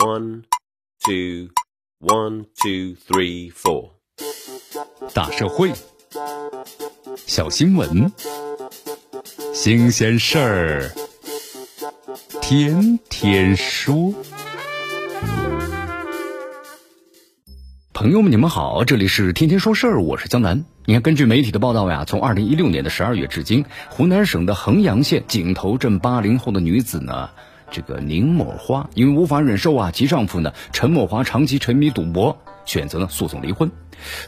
1, 2, 1, 2, 3, 4。大社会，小新闻，新鲜事儿，天天说。朋友们，你们好，这里是天天说事儿，我是江南。你看，根据媒体的报道呀，从2016年的12月至今，湖南省的衡阳县井头镇80后的女子呢，宁某花因为无法忍受啊，其丈夫呢陈某华长期沉迷赌博，选择呢诉讼离婚。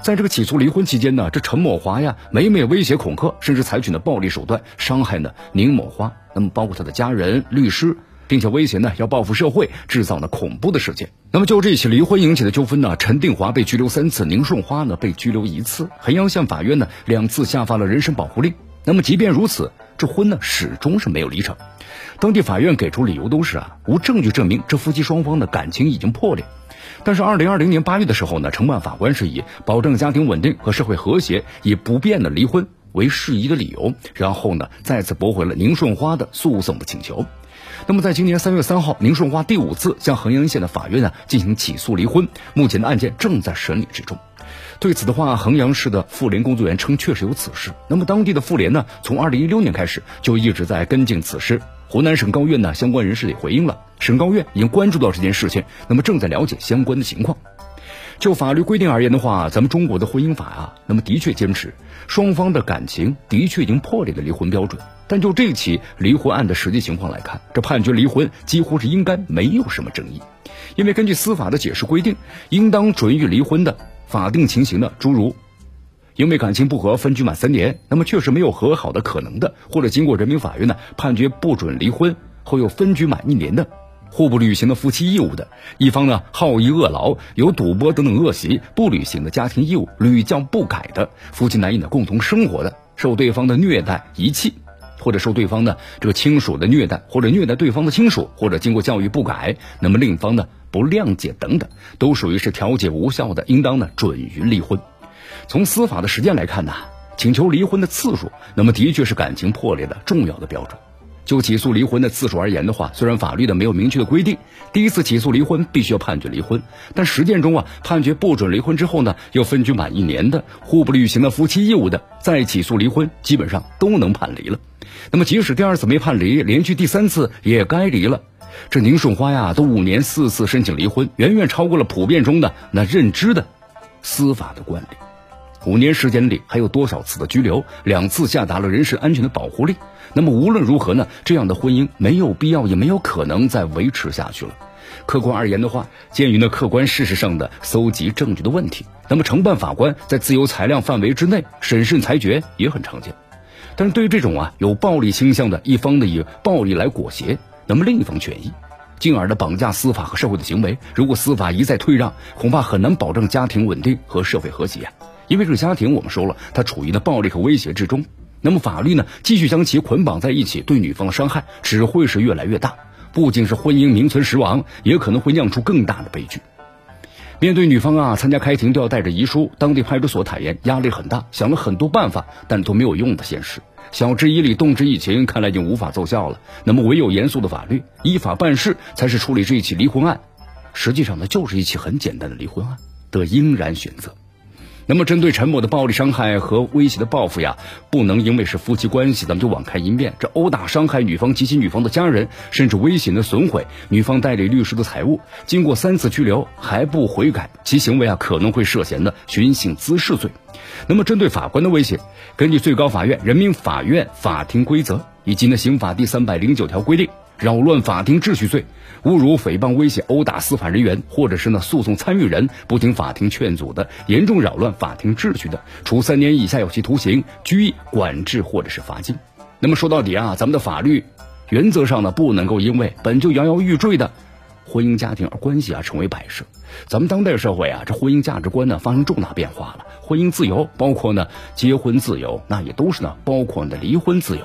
在这个起诉离婚期间呢，这陈某华呀每威胁恐吓，甚至采取了暴力手段伤害呢宁某花，那么包括她的家人、律师，并且威胁呢要报复社会，制造了恐怖的事件。那么就这起离婚引起的纠纷呢，陈定华被拘留3次，宁顺花呢被拘留1次，衡阳县法院呢2次下发了人身保护令。那么即便如此，这婚呢始终是没有离成。当地法院给出理由都是无证据证明这夫妻双方的感情已经破裂。但是2020年8月的时候呢，承办法官是以保证家庭稳定和社会和谐，以不变的离婚为适宜的理由，然后呢再次驳回了宁顺花的诉讼的请求。那么在今年3月3号，宁顺花第5次向衡阳县的法院进行起诉离婚，目前的案件正在审理之中。对此的话，衡阳市的妇联工作人员称确实有此事。那么当地的妇联呢，从2016年开始就一直在跟进此事。湖南省高院呢相关人士也回应了，省高院已经关注到这件事情，那么正在了解相关的情况。就法律规定而言的话，咱们中国的婚姻法那么的确坚持双方的感情的确已经破裂的离婚标准。但就这起离婚案的实际情况来看，这判决离婚几乎是应该没有什么争议，因为根据司法的解释规定，应当准予离婚的法定情形呢，诸如因为感情不和分居满3年，那么确实没有和好的可能的，或者经过人民法院呢判决不准离婚后又分居满1年的，互不履行的夫妻义务的，一方呢好逸恶劳，有赌博等等恶习，不履行的家庭义务，屡教不改的，夫妻难以共同生活的，受对方的虐待遗弃，或者受对方的亲属的虐待，或者虐待对方的亲属，或者经过教育不改，那么另一方呢不谅解等等，都属于是调解无效的，应当呢准予离婚。从司法的实践来看呢，请求离婚的次数，那么的确是感情破裂的重要的标准。就起诉离婚的次数而言的话，虽然法律的没有明确的规定，第一次起诉离婚必须要判决离婚，但实践中判决不准离婚之后呢，又分居满1年的，互不履行的夫妻义务的，再起诉离婚基本上都能判离了。那么即使第2次没判离，连续第3次也该离了。这宁顺花都5年4次申请离婚，远远超过了普遍中的那认知的司法的惯例。5年时间里还有多少次的拘留，2次下达了人身安全的保护令。那么无论如何呢，这样的婚姻没有必要也没有可能再维持下去了。客观而言的话，鉴于呢客观事实上的搜集证据的问题，那么承办法官在自由裁量范围之内审慎裁决也很常见。但是对于这种有暴力倾向的一方的以暴力来裹挟那么另一方权益，进而的绑架司法和社会的行为，如果司法一再退让，恐怕很难保证家庭稳定和社会和谐因为这个家庭我们说了，它处于暴力和威胁之中，那么法律呢继续将其捆绑在一起，对女方的伤害只会是越来越大，不仅是婚姻名存实亡，也可能会酿出更大的悲剧。面对女方参加开庭都要带着遗书，当地派出所坦言压力很大，想了很多办法但都没有用的现实，晓之以理动之以情看来已经无法奏效了，那么唯有严肃的法律依法办事才是处理这一起离婚案，实际上呢就是一起很简单的离婚案的应然选择。那么针对陈某的暴力伤害和威胁的报复不能因为是夫妻关系咱们就网开一面，这殴打伤害女方及其女方的家人，甚至威胁的损毁女方代理律师的财物，经过3次拘留还不悔改，其行为可能会涉嫌的寻衅滋事罪。那么针对法官的威胁，根据最高法院、人民法院法庭规则以及刑法第309条规定，扰乱法庭秩序罪、侮辱、诽谤、威胁、殴打司法人员或者是诉讼参与人，不听法庭劝阻的，严重扰乱法庭秩序的，处3年以下有期徒刑、拘役、管制或者是罚金。那么说到底咱们的法律原则上呢，不能够因为本就摇摇欲坠的婚姻家庭而关系成为摆设。咱们当代社会这婚姻价值观呢发生重大变化了，婚姻自由包括呢结婚自由，那也都是呢包括呢离婚自由。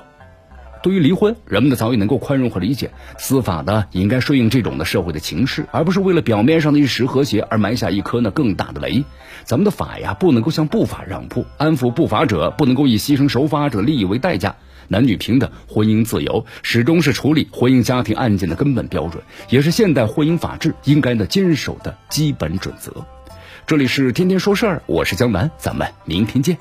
对于离婚，人们早已能够宽容和理解，司法呢也应该顺应这种的社会的情势，而不是为了表面上的一时和谐而埋下一颗呢更大的雷。咱们的法不能够向不法让步，安抚不法者不能够以牺牲守法者利益为代价，男女平等、婚姻自由，始终是处理婚姻家庭案件的根本标准，也是现代婚姻法治应该呢坚守的基本准则。这里是天天说事儿，我是江南，咱们明天见。